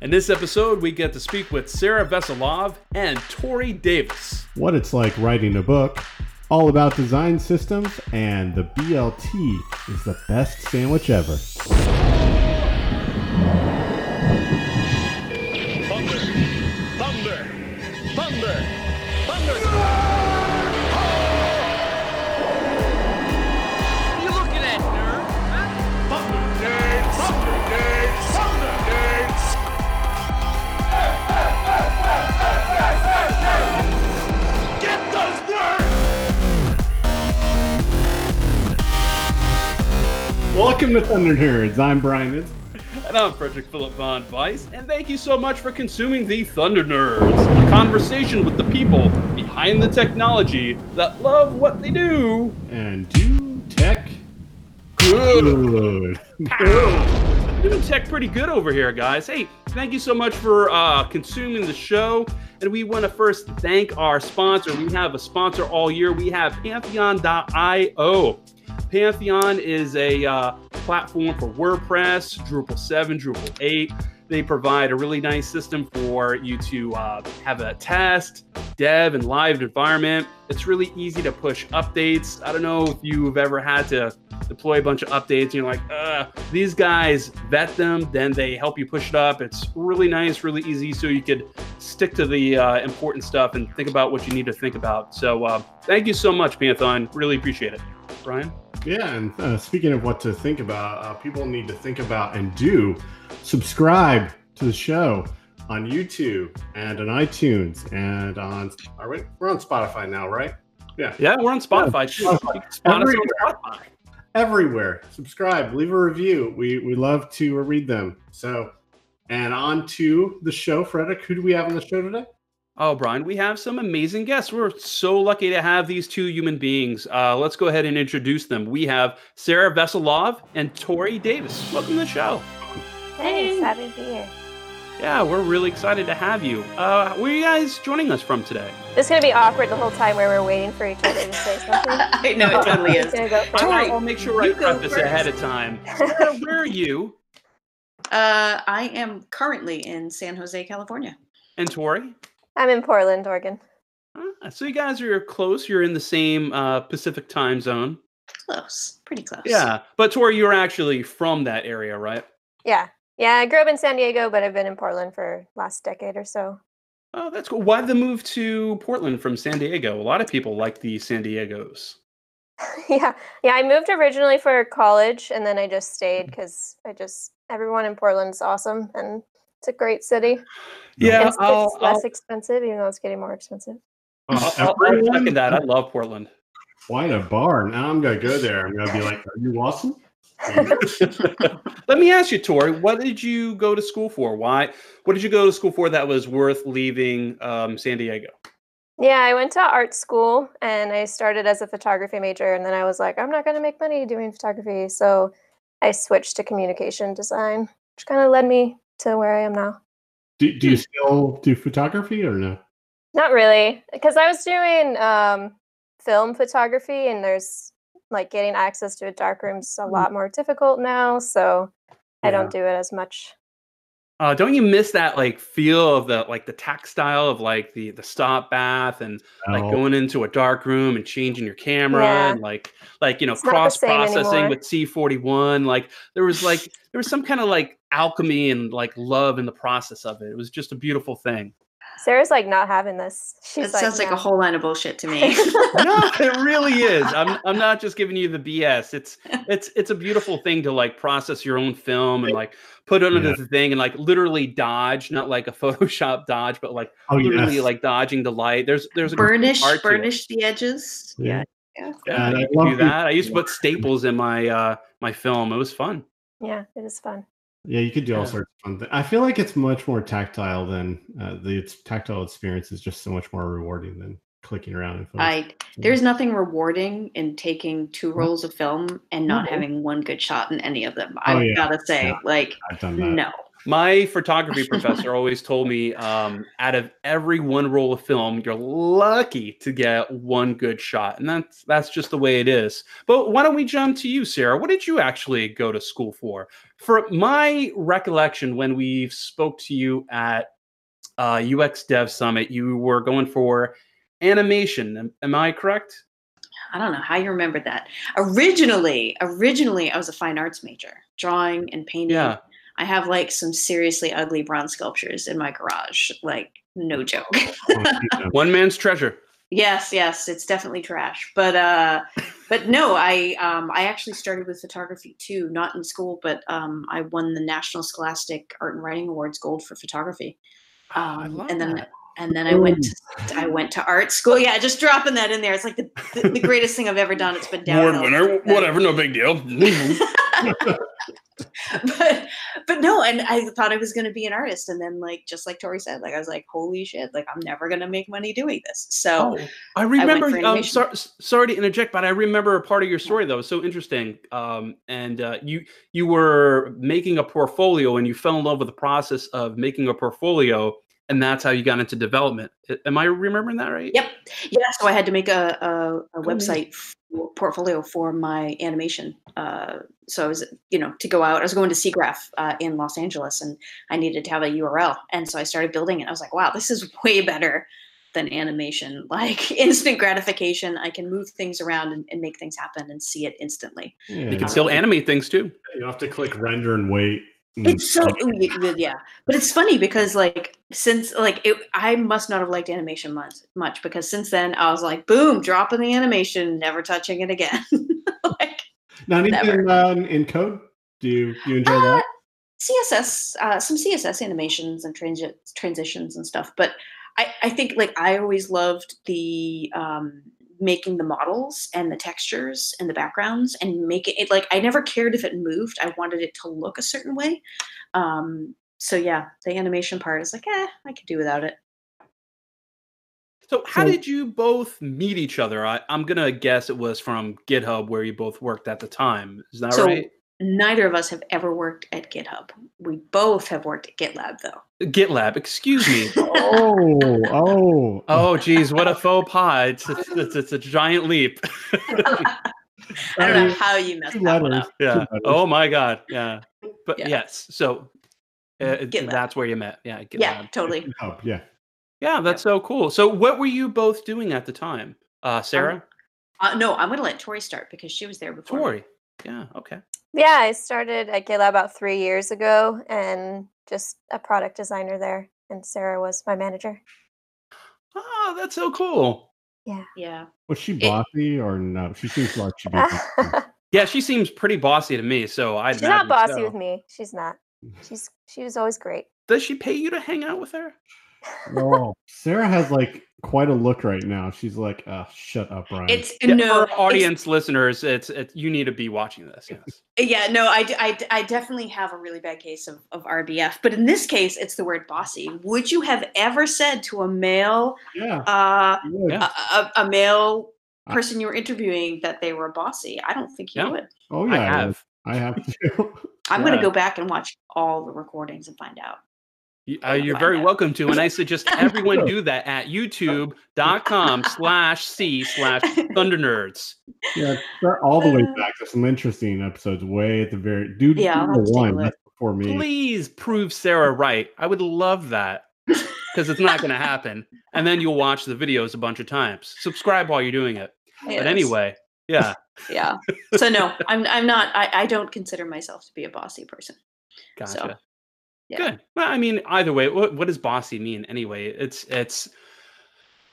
In this episode, we get to speak with Sarah Vesselov and Tori Davis. What it's like writing a book, all about design systems, and the BLT is the best sandwich ever. Welcome to Thunder Nerds. I'm Brian. And I'm Frederick Philip Von Weiss. And thank you so much for consuming the Thunder Nerds, a conversation with the people behind the technology that love what they do and do tech good. Doing tech pretty good over here, guys. Hey, thank you so much for consuming the show. And we want to first thank our sponsor. We have a sponsor all year. We have Pantheon.io. Pantheon is a platform for WordPress, Drupal 7, Drupal 8. They provide a really nice system for you to have a test, dev, and live environment. It's really easy to push updates. I don't know if you've ever had to deploy a bunch of updates and you're like, these guys vet them, then they help you push it up. It's really nice, really easy, so you could stick to the important stuff and think about what you need to think about. So thank you so much, Pantheon. Really appreciate it. Brian? Yeah, and speaking of what to think about, people need to think about and do subscribe to the show on YouTube and on iTunes and on, are we? We're on Spotify now, right? Yeah, we're on Spotify. Yeah. Spotify. Everywhere. Subscribe. Leave a review. We love to read them. So, and on to the show, Frederick. Who do we have on the show today? Oh, Brian, we have some amazing guests. We're so lucky to have these two human beings. Let's go ahead and introduce them. We have Sarah Vesselov and Tori Davis. Welcome to the show. Hey, excited to be here. Yeah, we're really excited to have you. Where are you guys joining us from today? It's going to be awkward the whole time where we're waiting for each other to say something. I know, it totally is. I'll make sure I prep this ahead of time. Sarah, where are you? I am currently in San Jose, California. And Tori? I'm in Portland, Oregon. So you guys are close. You're in the same Pacific time zone. Close. Pretty close. Yeah. But Tori, you're actually from that area, right? Yeah. Yeah, I grew up in San Diego, but I've been in Portland for last decade or so. Oh, that's cool. Why the move to Portland from San Diego? A lot of people like the San Diegos. Yeah, I moved originally for college, and then I just stayed because everyone in Portland's awesome, and it's a great city. Yeah, it's less expensive, even though it's getting more expensive. I'm liking that. I love Portland. Why in a bar? Now I'm gonna go there. I'm gonna be like, "Are you awesome?" Let me ask you, Tori. What did you go to school for? What did you go to school for that was worth leaving San Diego? Yeah, I went to art school and I started as a photography major, and then I was like, I'm not gonna make money doing photography, so I switched to communication design, which kind of led me to where I am now. Do you still do photography or no? Not really, because I was doing film photography, and there's like getting access to a darkroom is a lot more difficult now, so I don't do it as much. Don't you miss that like feel of the textile of like the stop bath and like going into a dark room and changing your camera and like you know, cross processing with C41? Like there was some kind of like alchemy and like love in the process of it. It was just a beautiful thing. Sarah's like not having this. She's like, sounds like a whole line of bullshit to me. No, it really is. I'm not just giving you the BS. It's a beautiful thing to like process your own film and like put it under the thing and like literally dodge, not like a Photoshop dodge, but like like dodging the light. There's a burnish the edges. Yeah. I do that. I used to put staples in my my film. It was fun. Yeah, it is fun. Yeah, you could do all sorts of fun things. I feel like it's much more tactile than the tactile experience is just so much more rewarding than clicking around. There's nothing rewarding in taking two rolls of film and not having one good shot in any of them. I've got to say, I've done that. No. My photography professor always told me, out of every one roll of film, you're lucky to get one good shot. And that's just the way it is. But why don't we jump to you, Sarah? What did you actually go to school for? For my recollection, when we spoke to you at UX Dev Summit, you were going for animation. Am I correct? I don't know how you remembered that. Originally I was a fine arts major, drawing and painting. Yeah. I have like some seriously ugly bronze sculptures in my garage, like no joke. One man's treasure. Yes, yes, it's definitely trash. But no, I actually started with photography too, not in school, but I won the National Scholastic Art and Writing Awards Gold for photography. And then I went to art school. Yeah, just dropping that in there. It's like the greatest thing I've ever done. It's been down. Award winner, whatever, no big deal. But no, and I thought I was going to be an artist, and then like just like Tori said, like I was like, holy shit, like I'm never going to make money doing this. So I remember. Sorry to interject, but I remember a part of your story that was so interesting. You were making a portfolio, and you fell in love with the process of making a portfolio. And that's how you got into development. Am I remembering that right? Yep. Yeah. So I had to make a website portfolio for my animation. So I was, to go out, I was going to Seagraph in Los Angeles, and I needed to have a URL. And so I started building it. I was like, wow, this is way better than animation, like instant gratification. I can move things around and make things happen and see it instantly. Yeah. You can still animate things too. You have to click render and wait. It's so, yeah, but it's funny because like, since like I must not have liked animation much because since then I was like, boom, dropping the animation, never touching it again. Like, now, anything in code? Do you enjoy that? CSS, some CSS animations and transitions and stuff. But I think like I always loved the making the models and the textures and the backgrounds and making it like, I never cared if it moved. I wanted it to look a certain way. So yeah, the animation part is like, I could do without it. So how did you both meet each other? I'm going to guess it was from GitHub where you both worked at the time. Is that right? Neither of us have ever worked at GitHub. We both have worked at GitLab, though. GitLab, excuse me. Oh, geez, what a faux pas. It's a giant leap. I don't know how you messed that one up. Yeah. Oh, my God. Yeah. But yes, so that's where you met. Yeah, GitLab. Yeah, totally. GitHub, yeah. Yeah, that's so cool. So what were you both doing at the time? Sarah? No, I'm going to let Tori start because she was there before. Tori, yeah, okay. Yeah, I started at GitLab about 3 years ago and just a product designer there. And Sarah was my manager. Oh, that's so cool. Yeah. Yeah. Was she bossy or no? She seems like she did. Yeah, she seems pretty bossy to me. So She's not bossy with me. She's not. She was always great. Does she pay you to hang out with her? Oh, Sarah has like quite a look right now. She's like, shut up, Ryan. Listeners, it's you need to be watching this. Yes. Yeah, no, I definitely have a really bad case of RBF, but in this case, it's the word bossy. Would you have ever said to a male, a male person you were interviewing that they were bossy? I don't think you would. Oh yeah, I have too. I'm going to go back and watch all the recordings and find out. You're very welcome to, and I suggest everyone do that at youtube.com/c/ThunderNerds. Yeah, start all the way back. There's some interesting episodes way at the very one. That's before me. Please prove Sarah right. I would love that because it's not going to happen. And then you'll watch the videos a bunch of times. Subscribe while you're doing it. Yes. But anyway, yeah. Yeah. So no, I'm not. I don't consider myself to be a bossy person. Gotcha. So. Yeah. Good. Well, I mean, either way, what does bossy mean anyway? It's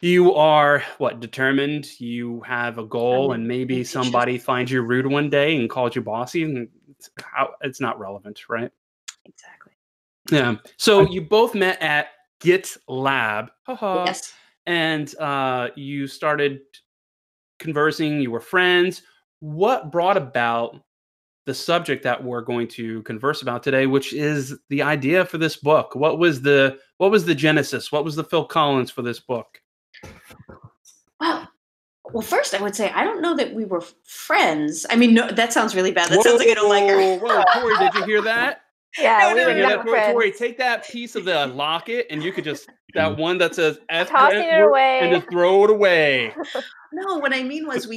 you are determined. You have a goal, and maybe somebody finds you rude one day and calls you bossy, and it's not relevant, right? Exactly. Yeah. So you both met at GitLab, yes, and you started conversing. You were friends. What brought about the subject that we're going to converse about today, which is the idea for this book? What was the genesis? What was the Phil Collins for this book? Well, first I would say I don't know that we were friends. I mean, no, that sounds really bad. That sounds like I don't like her. Whoa, Tori, did you hear that? Yeah, no, Tori, take that piece of the locket, and you could just that one that says tossing it away and just throw it away. No, what I mean was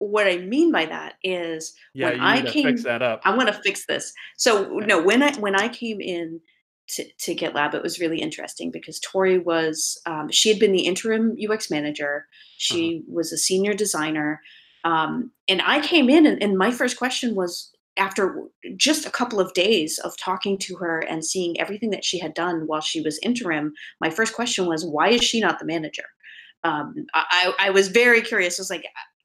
what I mean by that is when I came, fix that up. I want to fix this. So no, when I came in to GitLab, it was really interesting because Tori was she had been the interim UX manager. She was a senior designer, and I came in, and my first question was, after just a couple of days of talking to her and seeing everything that she had done while she was interim, my first question was, why is she not the manager? I was very curious. I was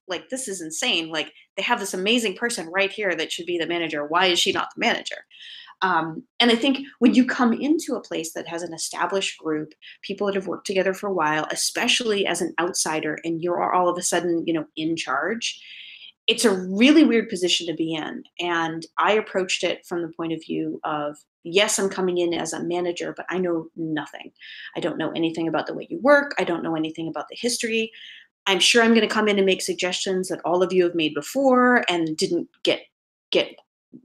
like, this is insane. Like, they have this amazing person right here that should be the manager. Why is she not the manager? And I think when you come into a place that has an established group, people that have worked together for a while, especially as an outsider, and you're all of a sudden, in charge, it's a really weird position to be in. And I approached it from the point of view of, yes, I'm coming in as a manager, but I know nothing. I don't know anything about the way you work. I don't know anything about the history. I'm sure I'm going to come in and make suggestions that all of you have made before and didn't get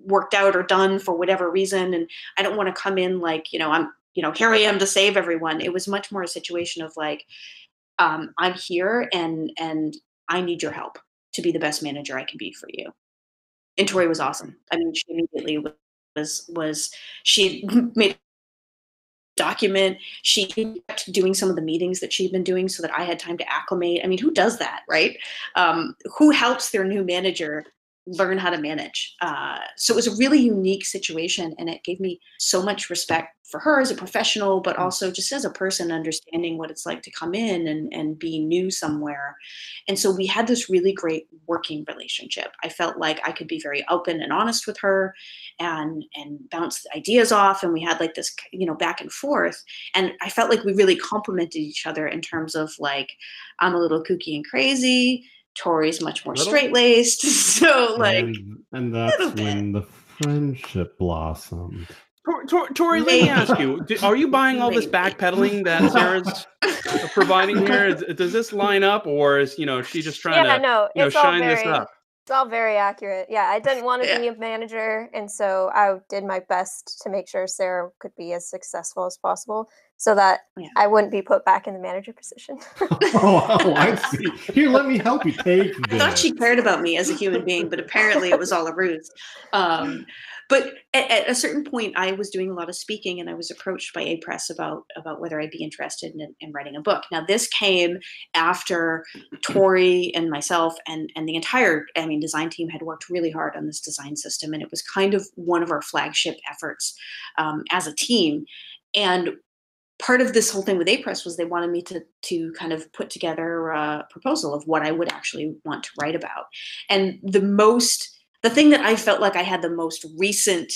worked out or done for whatever reason. And I don't want to come in like, here I am to save everyone. It was much more a situation of like, I'm here and I need your help to be the best manager I can be for you. And Tori was awesome. I mean, she immediately was she made a document. She kept doing some of the meetings that she'd been doing so that I had time to acclimate. I mean, who does that, right? Who helps their new manager learn how to manage? So it was a really unique situation, and it gave me so much respect for her as a professional, but also just as a person, understanding what it's like to come in and be new somewhere. And so we had this really great working relationship. I felt like I could be very open and honest with her and bounce ideas off. And we had like this, back and forth. And I felt like we really complemented each other in terms of like, I'm a little kooky and crazy. Tori's much more straight-laced. So like, and that's when the friendship blossomed. Tori, let me ask you, are you buying all this backpedaling that Sarah's providing here? Does this line up, or is, she just trying to shine this up? It's all very accurate. Yeah, I didn't want to be a manager, and so I did my best to make sure Sarah could be as successful as possible so that I wouldn't be put back in the manager position. Oh, I see. Here, let me help you take this. I thought she cared about me as a human being, but apparently it was all a ruse. But at a certain point, I was doing a lot of speaking, and I was approached by Apress about whether I'd be interested in writing a book. Now, this came after Tori and myself and the entire design team had worked really hard on this design system, and it was kind of one of our flagship efforts as a team. And part of this whole thing with Apress was they wanted me to kind of put together a proposal of what I would actually want to write about. And the thing that I felt like I had the most recent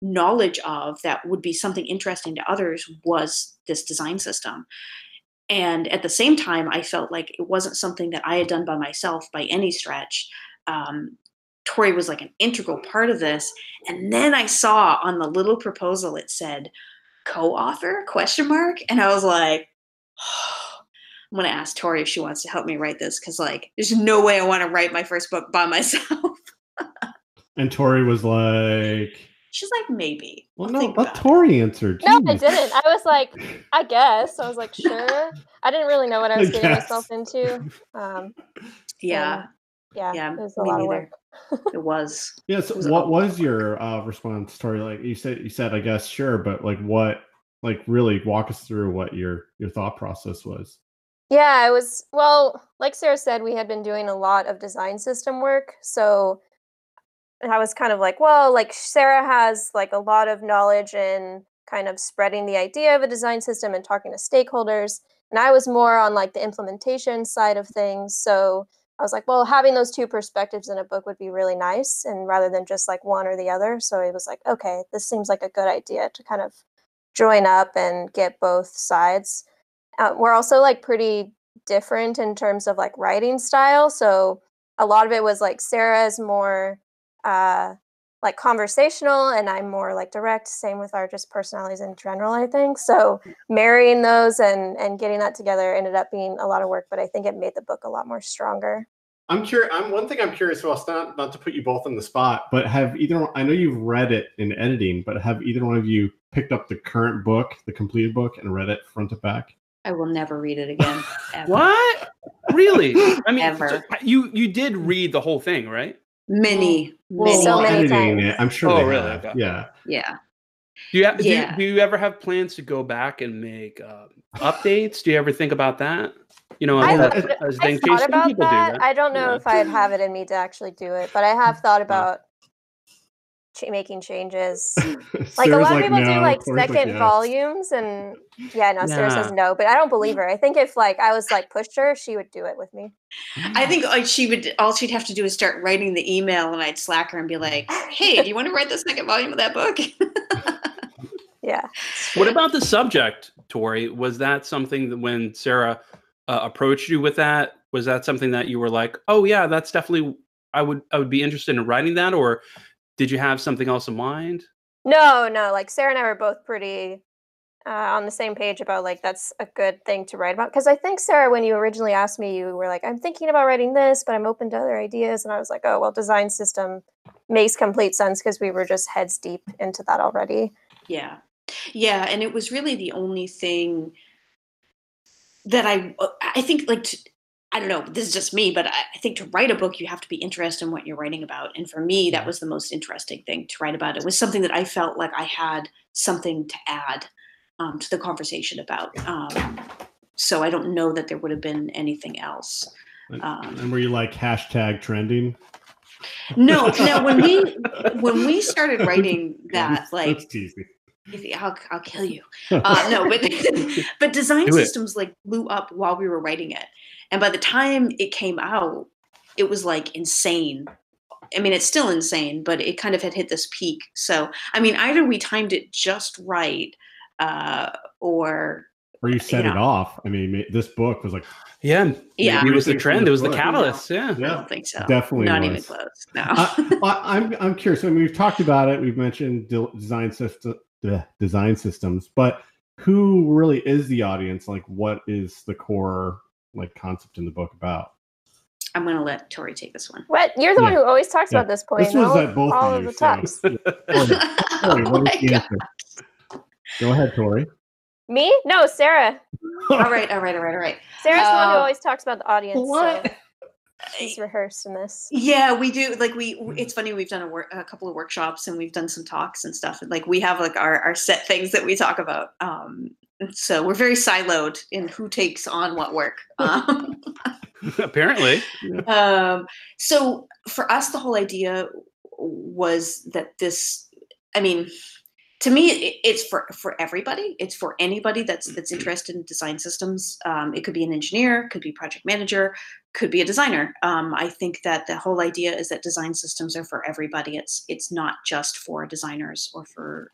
knowledge of that would be something interesting to others was this design system. And at the same time, I felt like it wasn't something that I had done by myself by any stretch. Tori was like an integral part of this. And then I saw on the little proposal, it said co-author ? And I was like, I'm going to ask Tori if she wants to help me write this. Cause like, there's no way I want to write my first book by myself. And Tori was like, she's like, maybe. Well, no, but Tori answered. No, I didn't. I was like, I guess. I was like, sure. I didn't really know what I was getting myself into. Yeah, it was a lot of work. It was. Yeah. So, what was your response, Tori? Like you said, I guess, sure, but like, what? Like, really, walk us through what your thought process was. Yeah, it was. Well, like Sarah said, we had been doing a lot of design system work, so. And I was kind of like, well, like Sarah has like a lot of knowledge in kind of spreading the idea of a design system and talking to stakeholders. And I was more on like the implementation side of things. So I was like, well, having those two perspectives in a book would be really nice. And rather than just like one or the other. So it was like, okay, this seems like a good idea to kind of join up and get both sides. We're also like pretty different in terms of like writing style. So a lot of it was like Sarah's more like conversational, and I'm more like direct, same with our just personalities in general, I think. So marrying those and getting that together ended up being a lot of work, but I think it made the book a lot more stronger. I'm curious. One thing I'm curious about, not to put you both on the spot, but have either, I know you've read it in editing, but have either one of you picked up the current book, the completed book, and read it front to back? I will never read it again. Ever. What? Really? I mean, ever. You did read the whole thing, right? Many times. It, I'm sure. Oh, really? Have. Okay. Yeah. Yeah. Do you ever have plans to go back and make updates? Do you ever think about that? You know, I thought about that. I don't know if I'd have it in me to actually do it, but I have thought about making changes. Like a lot of people do like second volumes, and Sarah says no, but I don't believe her. I think if like I was like pushed her, she would do it with me. I think like she would. All she'd have to do is start writing the email, and I'd slack her and be like, "Hey, do you want to write the second volume of that book?" Yeah. What about the subject, Tori? Was that something that when Sarah approached you with that, was that something that you were like, oh yeah, that's definitely, I would be interested in writing that, or did you have something else in mind? No, like Sarah and I were both pretty on the same page about like that's a good thing to write about, because I think Sarah, when you originally asked me, you were like, I'm thinking about writing this, but I'm open to other ideas, and I was like, oh well, design system makes complete sense because we were just heads deep into that already. Yeah, and it was really the only thing that I think, like, I don't know, this is just me, but I think to write a book, you have to be interested in what you're writing about. And for me, that was the most interesting thing to write about. It was something that I felt like I had something to add to the conversation about. So I don't know that there would have been anything else. And were you like hashtag trending? No. When we started writing that, like, that's cheesy. I'll kill you. No, but design systems like blew up while we were writing it, and by the time it came out, it was like insane. I mean, it's still insane, but it kind of had hit this peak. So, I mean, either we timed it just right, or you set it off. I mean, this book was like, it was the trend. It was the catalyst. Yeah, I don't think so. Definitely not even close. No, I'm curious. I mean, we've talked about it. We've mentioned design systems. The design systems, but who really is the audience? Like, what is the core like concept in the book about? I'm going to let Tori take this one. What? You're the one who always talks about this point. This was at both all of the tops. Go ahead, Tori. Me? No, Sarah. All right. Sarah's the one who always talks about the audience. What? So. She's rehearsed in this. Yeah, we do. Like it's funny. We've done a couple of workshops, and we've done some talks and stuff. And like we have like our set things that we talk about. So we're very siloed in who takes on what work. Apparently. So for us, the whole idea was that this. I mean, to me, it's for everybody. It's for anybody that's interested in design systems. It could be an engineer, could be project manager, could be a designer. I think that the whole idea is that design systems are for everybody. It's not just for designers or for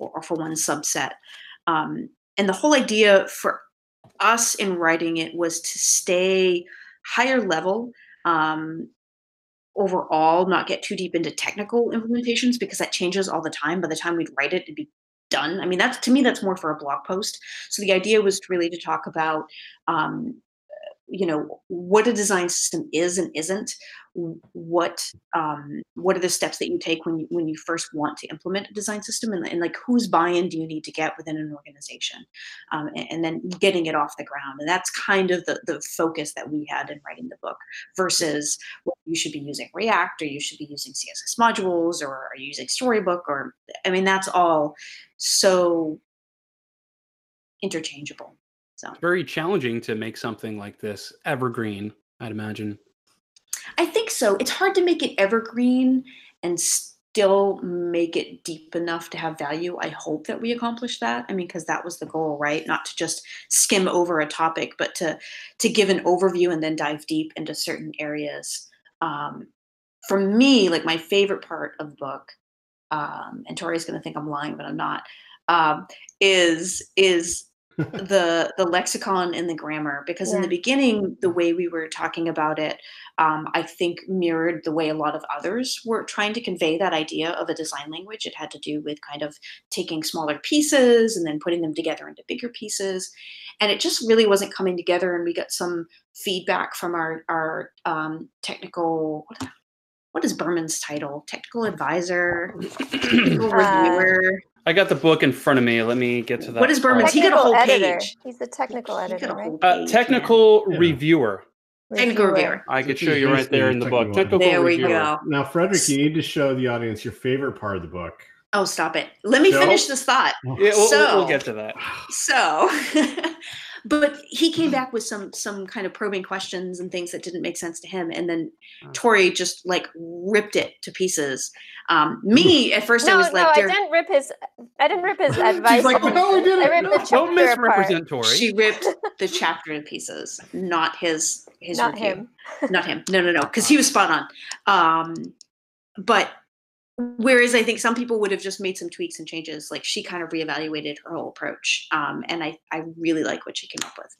one subset. And the whole idea for us in writing it was to stay higher level overall, not get too deep into technical implementations because that changes all the time. By the time we'd write it, it'd be done. I mean, that's more for a blog post. So the idea was really to talk about what a design system is and isn't, what are the steps that you take when you first want to implement a design system, and like whose buy-in do you need to get within an organization, and then getting it off the ground. And that's kind of the focus that we had in writing the book versus you should be using React, or you should be using CSS modules, or are you using Storybook, or, I mean, that's all so interchangeable. So. It's very challenging to make something like this evergreen, I'd imagine. I think so. It's hard to make it evergreen and still make it deep enough to have value. I hope that we accomplish that. I mean, because that was the goal, right? Not to just skim over a topic, but to give an overview and then dive deep into certain areas. For me, like my favorite part of the book, and Tori's going to think I'm lying, but I'm not, is the lexicon and the grammar, because in the beginning, the way we were talking about it, I think mirrored the way a lot of others were trying to convey that idea of a design language. It had to do with kind of taking smaller pieces and then putting them together into bigger pieces. And it just really wasn't coming together. And we got some feedback from our technical, what is Berman's title? Technical advisor, technical reviewer. I got the book in front of me. Let me get to that. What is Berman's? He got a whole page. He's the technical editor, right? Technical reviewer. Technical reviewer. I could show you right there in the book. Technical reviewer. There we go. Now, Frederick, you need to show the audience your favorite part of the book. Oh, stop it. Let me finish this thought. Yeah, we'll get to that. So, but he came back with some kind of probing questions and things that didn't make sense to him. And then Tori just like ripped it to pieces. Me at first, I was like, no, I didn't rip his advice. She's like, no, I didn't. I ripped the don't misrepresent Tori. She ripped the chapter in pieces, not his not review. Him. Not him. No. Because he was spot on. But whereas I think some people would have just made some tweaks and changes, like she kind of reevaluated her whole approach. And I really like what she came up with.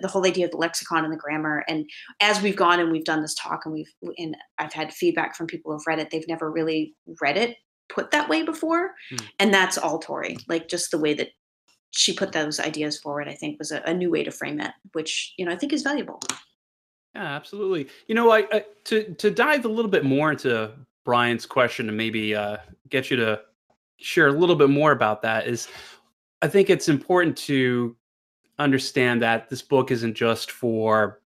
The whole idea of the lexicon and the grammar. And as we've gone and we've done this talk and I've had feedback from people who've read it, they've never really read it put that way before. And that's all Tori, like just the way that she put those ideas forward, I think was a new way to frame it, which, I think is valuable. Yeah, absolutely. I to dive a little bit more into Brian's question and maybe get you to share a little bit more about that is, I think it's important to understand that this book isn't just for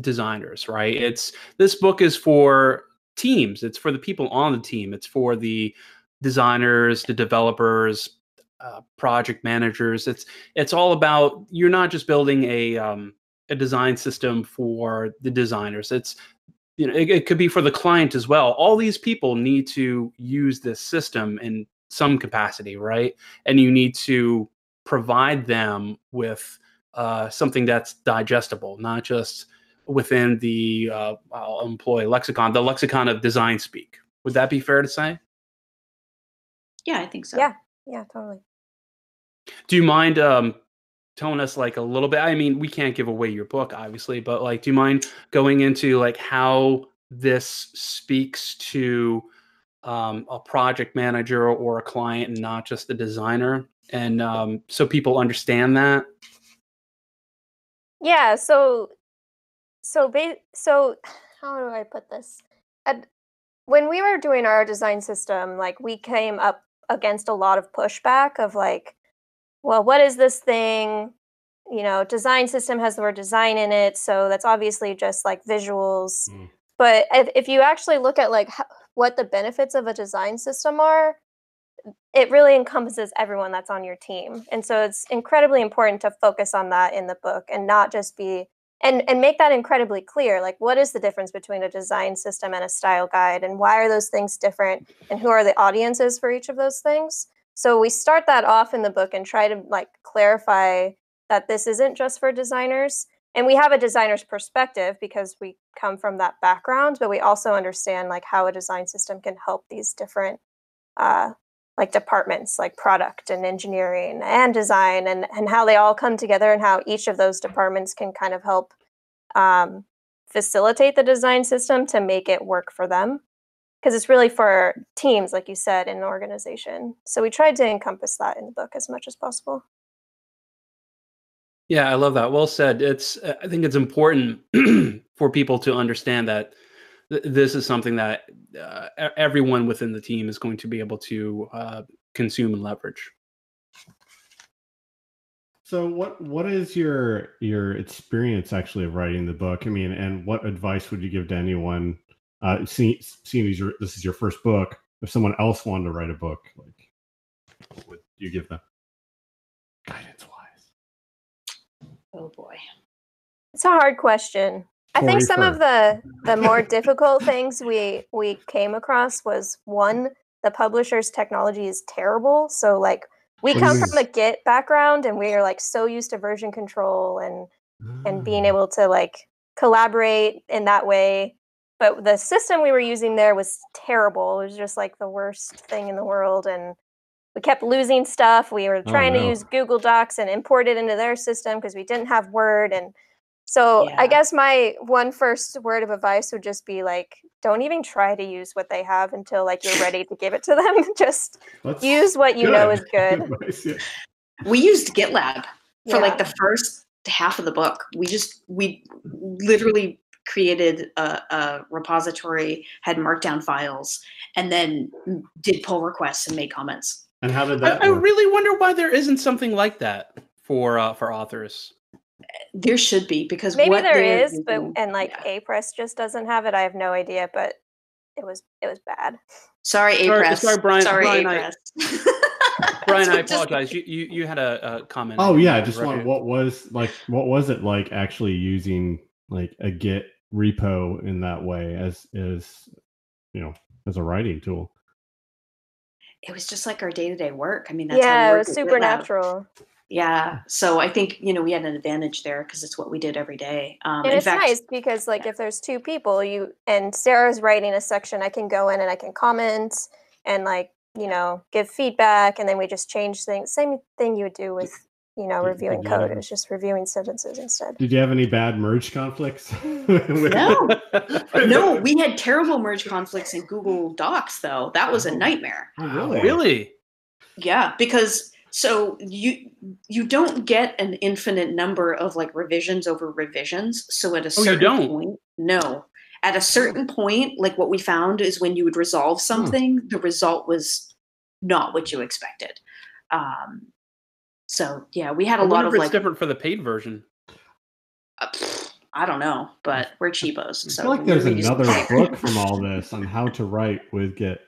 designers, right? This book is for teams. It's for the people on the team. It's for the designers, the developers, project managers. It's all about, you're not just building a design system for the designers. It's it could be for the client as well. All these people need to use this system in some capacity, right? And you need to provide them with something that's digestible, not just within the, I'll employ lexicon, the lexicon of design speak. Would that be fair to say? Yeah, I think so. Yeah, totally. Do you mind telling us like a little bit, I mean, we can't give away your book, obviously, but like, do you mind going into like how this speaks to a project manager or a client and not just the designer? And so people understand that? Yeah, so how do I put this? When we were doing our design system, like we came up against a lot of pushback of like, well, what is this thing? Design system has the word design in it, so that's obviously just like visuals. But if you actually look at like what the benefits of a design system are, it really encompasses everyone that's on your team. And so it's incredibly important to focus on that in the book and not just be, and make that incredibly clear. Like, what is the difference between a design system and a style guide? And why are those things different? And who are the audiences for each of those things? So we start that off in the book and try to like clarify that this isn't just for designers. And we have a designer's perspective because we come from that background, but we also understand like how a design system can help these different like departments, like product and engineering and design, and how they all come together and how each of those departments can kind of help facilitate the design system to make it work for them. Because it's really for teams, like you said, in an organization. So we tried to encompass that in the book as much as possible. Yeah, I love that. Well said. I think it's important for people to understand that this is something that everyone within the team is going to be able to consume and leverage. So what is your experience actually of writing the book? I mean, and what advice would you give to anyone? Seeing this is your first book, if someone else wanted to write a book, like what would you give them guidance-wise? Oh boy, it's a hard question. I think some of the more difficult things we came across was one, the publisher's technology is terrible. So like we come from a Git background and we are like so used to version control and being able to like collaborate in that way. But the system we were using there was terrible. It was just like the worst thing in the world. And we kept losing stuff. We were trying to use Google Docs and import it into their system because we didn't have Word. And so I guess my first word of advice would just be like, don't even try to use what they have until like you're ready to give it to them. Just use what you know is good. Advice, We used GitLab for like the first half of the book. We literally created a repository, had markdown files, and then did pull requests and made comments. And how did that work? I really wonder why there isn't something like that for authors. There should be, because maybe there is, but and like Apress just doesn't have it. I have no idea, but it was bad. Sorry, Apress. Sorry, Brian. Sorry, Apress. Brian, I apologize. You had a comment. Oh yeah, just what was it like actually using like a Git repo in that way as a writing tool? It was just like our day-to-day work. I mean, that's how we worked. It was super natural. Yeah, so I think we had an advantage there because it's what we did every day. And it's nice because like if there's two people, and Sarah's writing a section, I can go in and I can comment and like give feedback, and then we just change things. Same thing you would do with reviewing code. It was just reviewing sentences instead. Did you have any bad merge conflicts? No, we had terrible merge conflicts in Google Docs though. That was a nightmare. Oh, really? Really? Yeah, because. So you don't get an infinite number of like revisions over revisions. So at a certain point, at a certain point, like what we found is when you would resolve something, the result was not what you expected. So yeah, we had a lot of like different for the paid version. I don't know, but we're cheapos. So I feel like there's another book from all this on how to write with Git.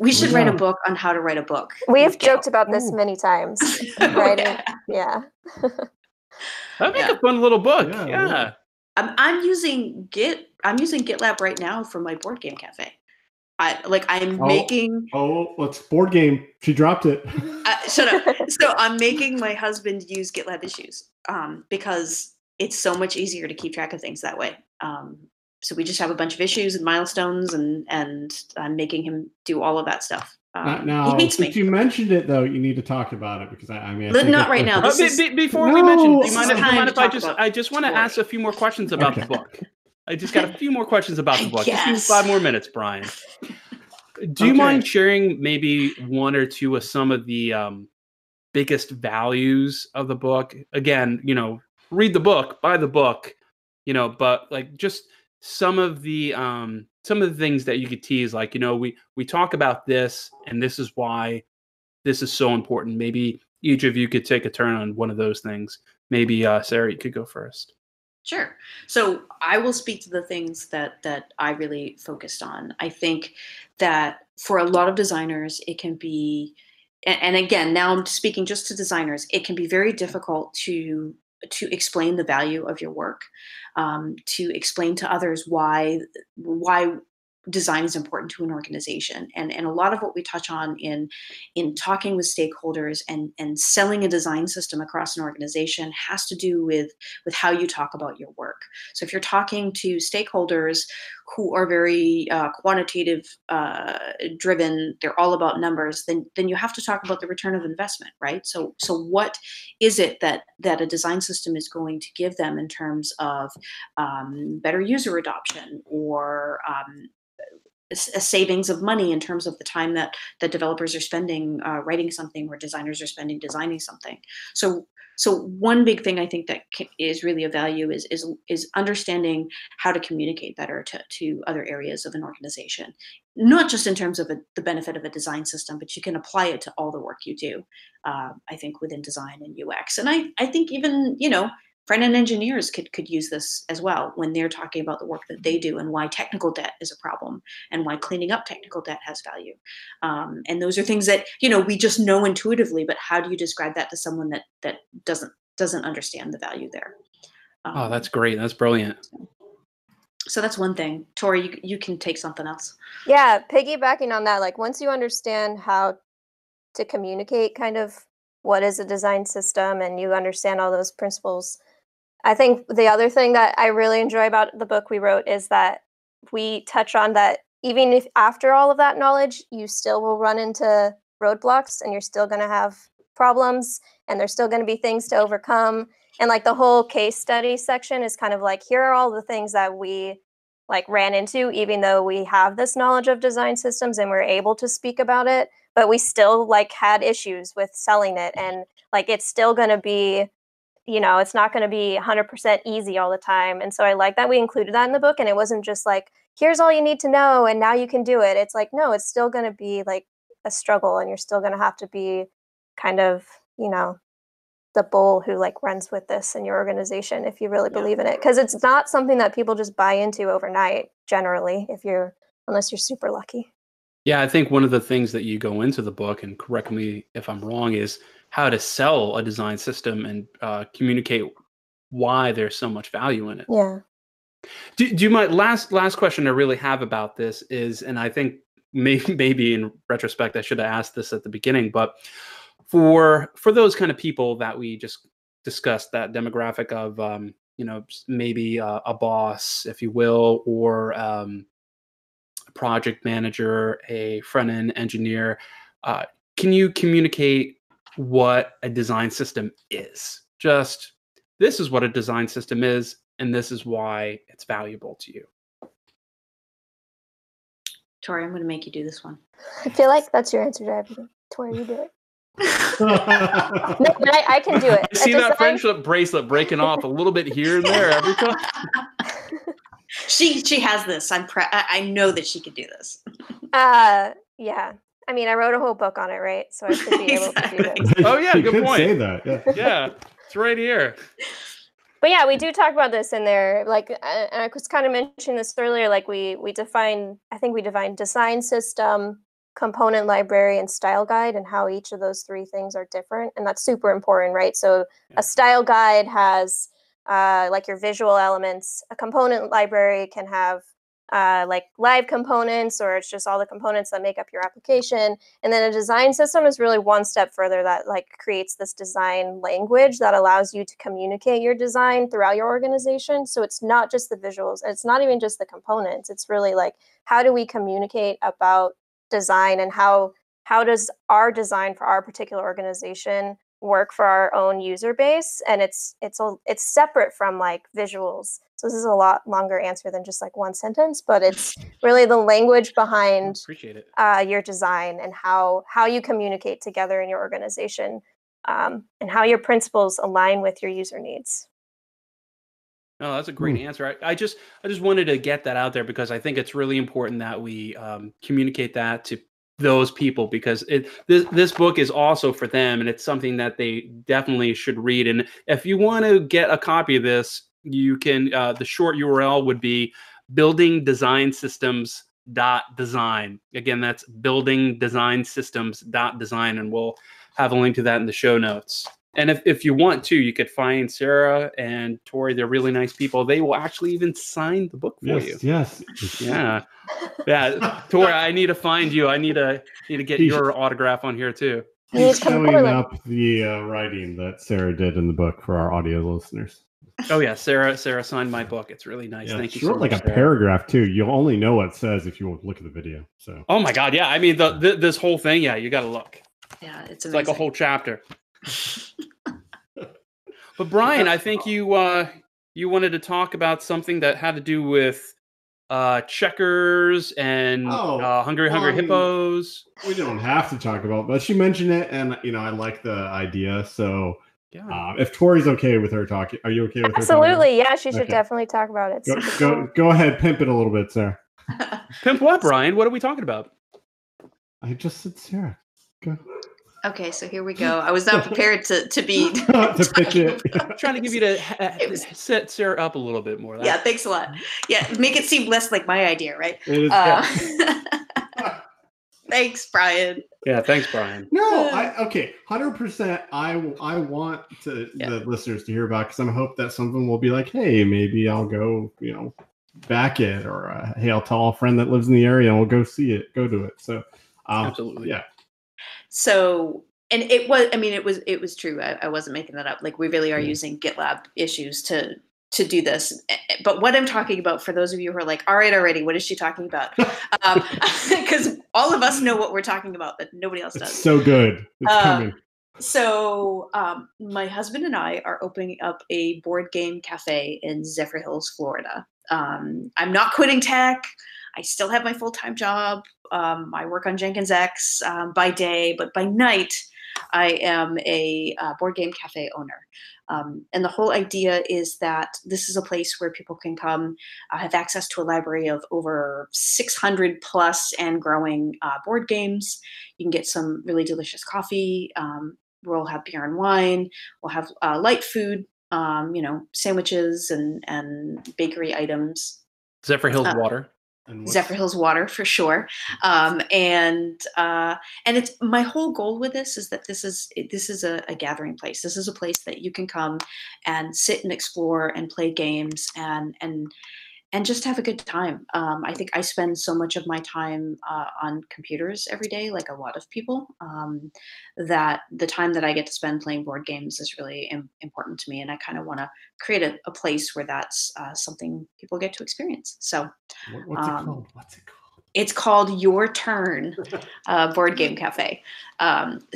We should write a book on how to write a book. We have joked about this many times. Writing, that'd make a fun little book. Yeah. I'm using GitLab right now for my board game cafe. What's board game? She dropped it. Shut up. So I'm making my husband use GitLab issues because it's so much easier to keep track of things that way. So we just have a bunch of issues and milestones, and I'm making him do all of that stuff. Now, he hates me. If you mentioned it, though, you need to talk about it because I mean, not right now. Before we mention, do you mind if I just want to ask a few more questions about the book? I just got a few more questions about the book. Just give me 5 more minutes, Brian. Do you mind sharing maybe one or two of some of the biggest values of the book? Again, read the book, buy the book, but like just. Some of the things that you could tease, like, we talk about this and this is why this is so important. Maybe each of you could take a turn on one of those things. Maybe Sarah, you could go first. Sure. So I will speak to the things that I really focused on. I think that for a lot of designers, it can be, and again, now I'm speaking just to designers, it can be very difficult to explain the value of your work, to explain to others why design is important to an organization. And a lot of what we touch on in talking with stakeholders and selling a design system across an organization has to do with how you talk about your work. So if you're talking to stakeholders who are very quantitative driven, they're all about numbers, then you have to talk about the return of investment, right? So what is it that a design system is going to give them in terms of better user adoption or a savings of money in terms of the time that developers are spending writing something or designers are spending designing something. So one big thing I think that is really a value is understanding how to communicate better to other areas of an organization, not just in terms of the benefit of a design system, but you can apply it to all the work you do, I think, within design and UX. And I think even, front-end engineers could use this as well when they're talking about the work that they do and why technical debt is a problem and why cleaning up technical debt has value. And those are things that, we just know intuitively, but how do you describe that to someone that doesn't understand the value there? Oh, that's great. That's brilliant. So that's one thing. Tori, you can take something else. Yeah, piggybacking on that, like once you understand how to communicate kind of what is a design system and you understand all those principles, I think the other thing that I really enjoy about the book we wrote is that we touch on that even if after all of that knowledge, you still will run into roadblocks, and you're still going to have problems, and there's still going to be things to overcome. And like the whole case study section is kind of like, here are all the things that we like ran into, even though we have this knowledge of design systems and we're able to speak about it, but we still like had issues with selling it. And like, it's still going to be, you know, it's not going to be 100% easy all the time. And so I like that we included that in the book, and it wasn't just like, here's all you need to know and now you can do it. It's like, no, it's still going to be like a struggle, and you're still going to have to be kind of, you know, the bull who like runs with this in your organization if you really believe in it, because it's not something that people just buy into overnight generally, if you're, unless you're super lucky. Yeah, I think one of the things that you go into the book, and correct me if I'm wrong, is how to sell a design system and communicate why there's so much value in it. Yeah. Do you mind, last question I really have about this is, and I think maybe in retrospect I should have asked this at the beginning, but for those kind of people that we just discussed, that demographic of you know, maybe a boss, if you will, or a project manager, a front-end engineer, can you communicate what a design system is? Just, this is what a design system is, and this is why it's valuable to you. Tori, I'm going to make you do this one. I feel like that's your answer to everything. Tori, you do it. No, but I can do it. I see that friendship bracelet breaking off a little bit here and there every time. She has this. I know that she could do this. Yeah. I mean, I wrote a whole book on it, right? So I should be exactly. able to do this. Oh yeah, good point. Say that. Yeah. Yeah, it's right here. But yeah, we do talk about this in there. Like, and I was kind of mentioning this earlier. Like, we define. I think we define design system, component library, and style guide, and how each of those three things are different, and that's super important, right? So a style guide has like your visual elements. A component library can have like live components, or it's just all the components that make up your application. And then a design system is really one step further, that like creates this design language that allows you to communicate your design throughout your organization. So it's not just the visuals, it's not even just the components, it's really like, how do we communicate about design, and how does our design for our particular organization work for our own user base? And it's separate from like visuals. So this is a lot longer answer than just like one sentence, but it's really the language behind your design, and how you communicate together in your organization, and how your principles align with your user needs. Oh, that's a great answer. I just wanted to get that out there, because I think it's really important that we communicate that to those people, because this book is also for them, and it's something that they definitely should read. And if you want to get a copy of this, you can. The short URL would be buildingdesignsystems.design. Again, that's buildingdesignsystems.design, and we'll have a link to that in the show notes. And if you want to, you could find Sarah and Tori. They're really nice people. They will actually even sign the book for you. Yes. Yeah. Yeah. Tori, I need to find you. I need to get your autograph on here too. He's showing up the writing that Sarah did in the book for our audio listeners. Oh yeah, Sarah signed my book. It's really nice. Yeah, thank you. So much, like a paragraph too. You'll only know what it says if you look at the video. So. Oh my God. Yeah. I mean, this whole thing. Yeah, you got to look. Yeah, it's like a whole chapter. But Brian, I think you wanted to talk about something that had to do with checkers and hungry hippos. We don't have to talk about it, but she mentioned it, and you know, I like the idea. So yeah. If Tori's okay with her talking, are you okay with her? Absolutely, yeah, she should definitely talk about it. Go ahead, pimp it a little bit, Sarah. Pimp what, Brian? What are we talking about? I just said Sarah. Go. Okay, so here we go. I was not prepared to be to pitch it. I'm trying to give you set Sarah up a little bit more. Yeah, thanks a lot. Yeah, make it seem less like my idea, right? It is, yeah. Thanks, Brian. Yeah, thanks, Brian. No, 100%. I want to the listeners to hear about, because I hope that someone will be like, hey, maybe I'll go, you know, back it, or hey, I'll tell a friend that lives in the area and we'll go see it, go to it. So absolutely, yeah. So, and it was true. I wasn't making that up. Like, we really are using GitLab issues to to do this. But what I'm talking about, for those of you who are like, all right, already, what is she talking about? Because all of us know what we're talking about, but nobody else does. It's so good. It's coming. So my husband and I are opening up a board game cafe in Zephyr Hills, Florida. I'm not quitting tech. I still have my full-time job. I work on Jenkins X by day, but by night I am a board game cafe owner. And the whole idea is that this is a place where people can come, have access to a library of over 600 plus and growing board games. You can get some really delicious coffee. We'll have beer and wine. We'll have light food, you know, sandwiches and bakery items. Zephyr Hills water. Zephyr Hills water for sure. And it's my whole goal with this is that this is a gathering place. This is a place that you can come and sit and explore and play games and just have a good time. I think I spend so much of my time on computers every day, like a lot of people, that the time that I get to spend playing board games is really important to me. And I kind of want to create a place where that's something people get to experience. So what's it called? It's called Your Turn Board Game Cafe.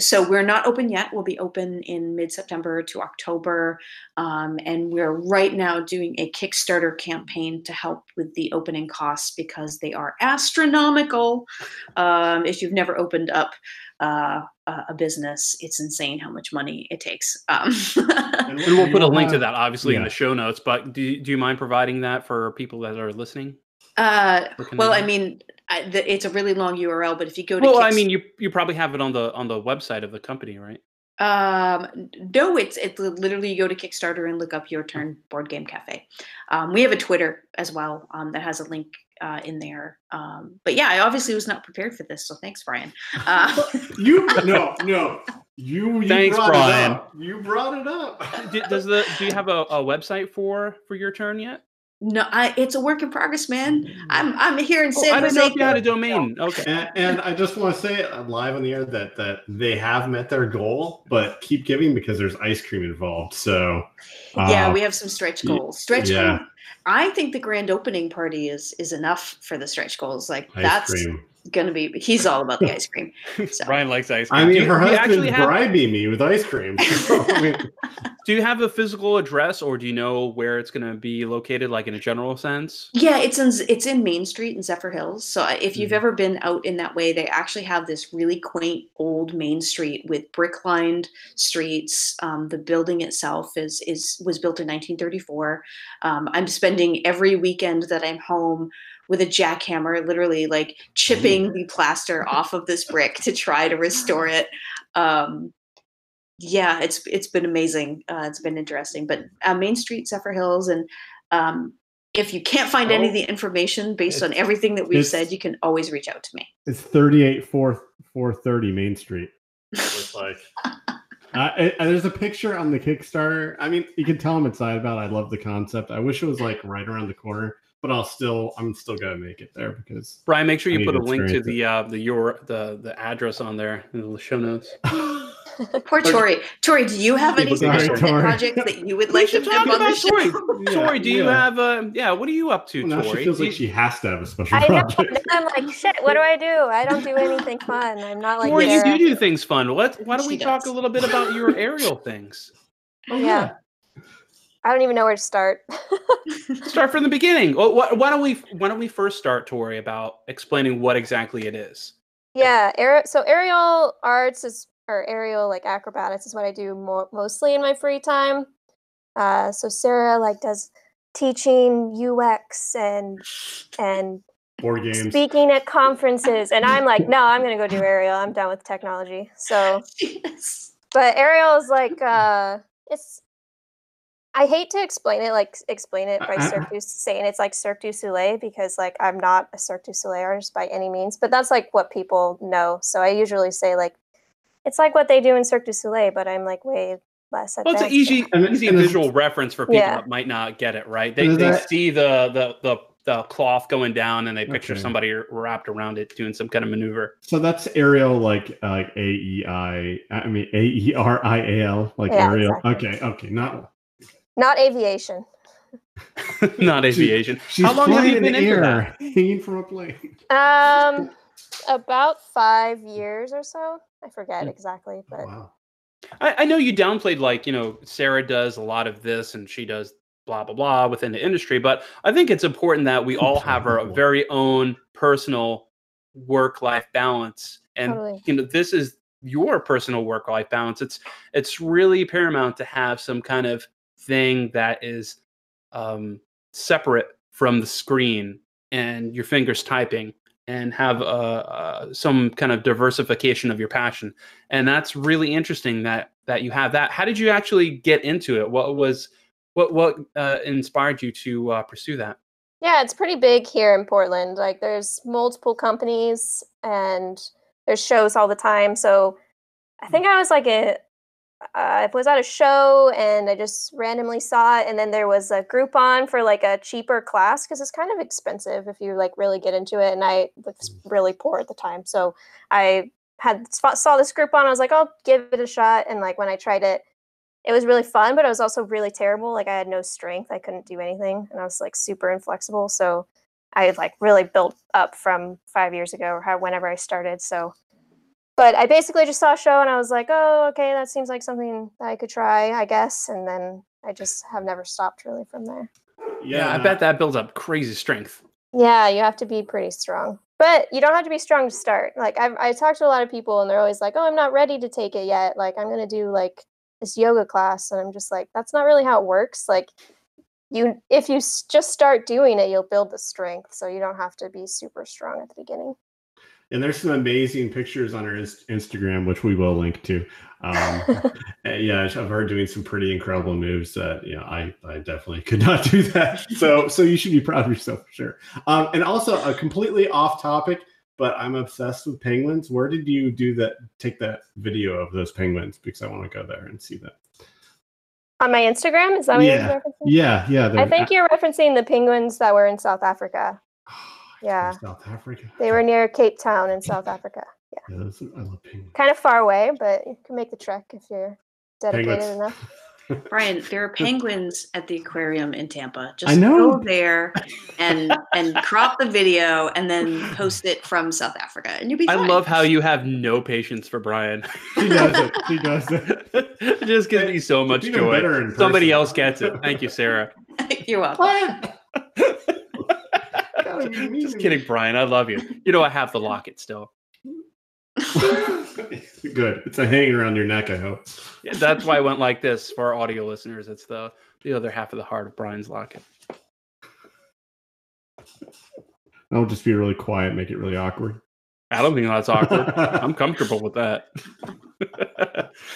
So we're not open yet. We'll be open in mid-September to October. And we're right now doing a Kickstarter campaign to help with the opening costs because they are astronomical. If you've never opened up a business, it's insane how much money it takes. And we'll put a link to that, obviously, in the show notes. But do you mind providing that for people that are listening? Well, I mean, it's a really long URL, but if you go to I mean, you probably have it on the website of the company, right? No, it's literally you go to Kickstarter and look up Your Turn Board Game Cafe. We have a Twitter as well that has a link in there. But yeah, I obviously was not prepared for this, so thanks, Brian. Thanks, Brian. You brought it up. Do you have a website for Your Turn yet? No, it's a work in progress, man. I'm here in San Jose. I don't know if you had a domain. Okay. And I just want to say live on the air that they have met their goal, but keep giving because there's ice cream involved. So yeah, we have some stretch goals. Stretch goal. I think the grand opening party is enough for the stretch goals. Like that's gonna be. He's all about the ice cream. So. Brian likes ice cream. I mean, her husband's bribing me with ice cream. Do you have a physical address, or do you know where it's gonna be located, like in a general sense? Yeah, it's in Main Street in Zephyr Hills. So if you've ever been out in that way, they actually have this really quaint old Main Street with brick-lined streets. The building itself was built in 1934. I'm spending every weekend that I'm home with a jackhammer, literally like chipping the plaster off of this brick to try to restore it. Yeah, it's been amazing. It's been interesting. But Main Street, Zephyr Hills, and if you can't find any of the information based on everything that we've said, you can always reach out to me. It's 38430 Main Street. It looks like. There's a picture on the Kickstarter. I mean, you can tell I'm excited about it. I love the concept. I wish it was like right around the corner. But I'm still gonna make it there because Brian, make sure you put a link to the address on there in the show notes. Poor Tori. Tori, do you have any projects that you would like to talk about? Tori, do you have what are you up to, Tori? She feels like she has to have a special project. I'm like, shit, what do I do? I don't do anything fun. I'm not like Tori, you do things fun. Why don't we talk a little bit about your aerial things? Oh, yeah. I don't even know where to start. Start from the beginning. Well, why don't we first start, Tori, about explaining what exactly it is? Yeah, so aerial arts aerial like acrobatics is what I do mostly in my free time. So Sarah like does teaching UX and board games, speaking at conferences, and I'm like, no, I'm gonna go do aerial. I'm done with technology. So, yes. But aerial is like it's. I hate to explain it by Cirque du Soleil, and it's like Cirque du Soleil because like I'm not a Cirque du Soleil artist by any means, but that's like what people know. So I usually say like it's like what they do in Cirque du Soleil, but I'm like way less advanced. Well, it's an easy visual reference for people that might not get it, right? They see the cloth going down and they picture somebody wrapped around it doing some kind of maneuver. So that's aerial like A-E-R-I-A-L, like aerial. Exactly. Okay, not aviation. Not aviation. How long have you been in air? Hanging from a plane. About 5 years or so. I forget exactly, but. Oh, wow. I know you downplayed, like, you know, Sarah does a lot of this and she does blah, blah, blah within the industry. But I think it's important that we all have our very own personal work-life balance. And, you know, this is your personal work-life balance. It's really paramount to have some kind of thing that is separate from the screen and your fingers typing, and have some kind of diversification of your passion. And that's really interesting that you have that. How did you actually get into it? What inspired you to pursue that? Yeah, it's pretty big here in Portland. Like, there's multiple companies and there's shows all the time. So I think I was like I was at a show and I just randomly saw it, and then there was a Groupon for like a cheaper class, because it's kind of expensive if you like really get into it, and I was really poor at the time, so I saw this Groupon. I was like, I'll give it a shot, and like when I tried it, it was really fun, but it was also really terrible. Like, I had no strength, I couldn't do anything, and I was like super inflexible. So I had like really built up from 5 years ago or whenever I started. So. But I basically just saw a show and I was like, oh, okay, that seems like something that I could try, I guess. And then I just have never stopped really from there. Yeah, I bet that builds up crazy strength. Yeah, you have to be pretty strong. But you don't have to be strong to start. Like, I talked to a lot of people and they're always like, oh, I'm not ready to take it yet. Like, I'm going to do like this yoga class. And I'm just like, that's not really how it works. Like, if you just start doing it, you'll build the strength. So you don't have to be super strong at the beginning. And there's some amazing pictures on her Instagram, which we will link to. Yeah, I've heard doing some pretty incredible moves that, you know, I definitely could not do that. So you should be proud of yourself for sure. And also, a completely off topic, but I'm obsessed with penguins. Where did you do that? Take that video of those penguins, because I want to go there and see that. On my Instagram, is that what you're referencing? Yeah. I think you're referencing the penguins that were in South Africa. Yeah, South Africa. They were near Cape Town in South Africa. Yeah, I love penguins. Kind of far away, but you can make the trek if you're dedicated enough. Brian, there are penguins at the aquarium in Tampa. Just go there and crop the video and then post it from South Africa, and you'll be fine. I love how you have no patience for Brian. She does it. She does it. It just gives me so much joy. Somebody else gets it. Thank you, Sarah. You're welcome. Just kidding, Brian. I love you. You know, I have the locket still. Good. It's a hang around your neck, I hope. Yeah, that's why I went like this for our audio listeners. It's the other half of the heart of Brian's locket. I'll just be really quiet, make it really awkward. I don't think that's awkward. I'm comfortable with that.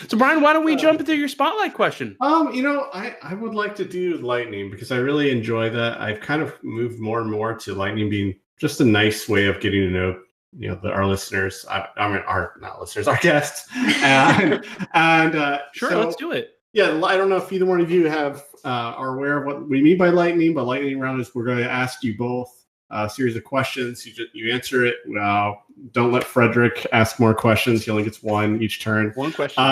So, Brian, why don't we jump into your spotlight question? You know, I would like to do lightning, because I really enjoy that. I've kind of moved more and more to lightning being just a nice way of getting to know, you know, our listeners. Our guests. And sure, so, let's do it. Yeah, I don't know if either one of you are aware of what we mean by lightning, but lightning round is we're going to ask you both a series of questions. You answer it. Don't let Frederick ask more questions. He only gets one each turn. One question.